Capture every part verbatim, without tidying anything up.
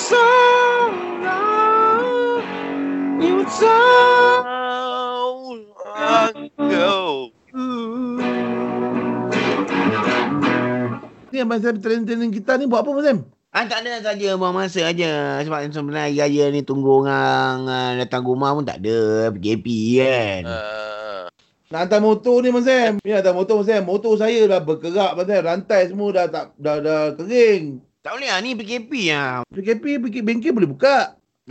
so long. We were so long ago. Ni Abang Sam training-training kita ni buat apa Abang Sam? Ah, tak ada saja, buang masa aja. Sebab sebenarnya raya ni tunggu orang uh, datang rumah pun tak ada. P K P kan. Uh. Nak hantar motor ni Abang Sam. Ni hantar motor Abang Sam. Motor saya dah berkerak Abang Sam. Rantai semua dah tak dah, dah kering. Tak boleh lah, ni P K P lah. P K P, P K P bengkel boleh buka.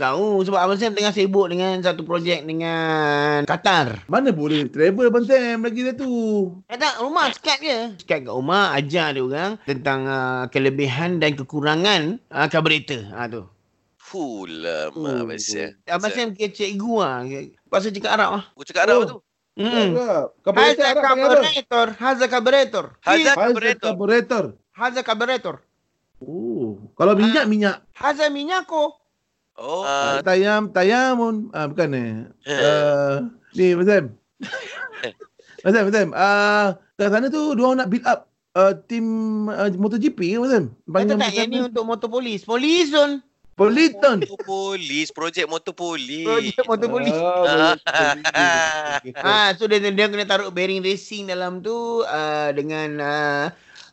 Tahu, sebab Abang Sam tengah sibuk dengan satu projek dengan Qatar. Mana boleh travel Abang Sam lagi dah tu. Eh tak, rumah skype je. Skype kat rumah, ajar dia orang tentang uh, kelebihan dan kekurangan uh, carburetor. Ha, tu. Full lah, uh, Abang Sam. Abang Sam kira cikgu lah. Pasal cakap Arab lah. Aku cakap Arab oh. tu. Hmm. Hazal carburetor. Hazal carburetor. Hazal carburetor. Hazal carburetor. Oh, kalau minyak ha. minyak. Hazal minyak ko. Oh, uh, tayam tayamun. Ah bukan eh. Uh, ni Abang Sam. Abang Sam, Abang Sam. Ah kat sana tu dia nak build up uh, tim uh, MotoGP ke Abang Sam? Banyak tak, yang ni untuk Motopolis. Polis zone. Politon. Motopolis, projek Motopolis. Projek Motopolis. Ah, ah so dia, dia kena taruh bearing racing dalam tu uh, dengan uh,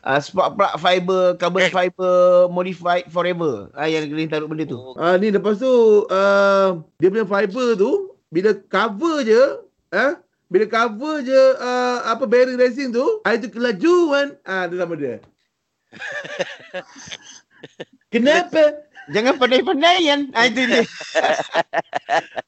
Uh, spark plug fiber, carbon fiber modified forever. Ah, yang kena taruh benda tu. Ah, ni lepas tu uh, dia punya fiber tu bila cover je, eh, bila cover je uh, apa bearing racing tu, itu kelajuan. Ah, tu sama dia. Kenapa? Jangan pandai-pandaian. Ah, itu dia.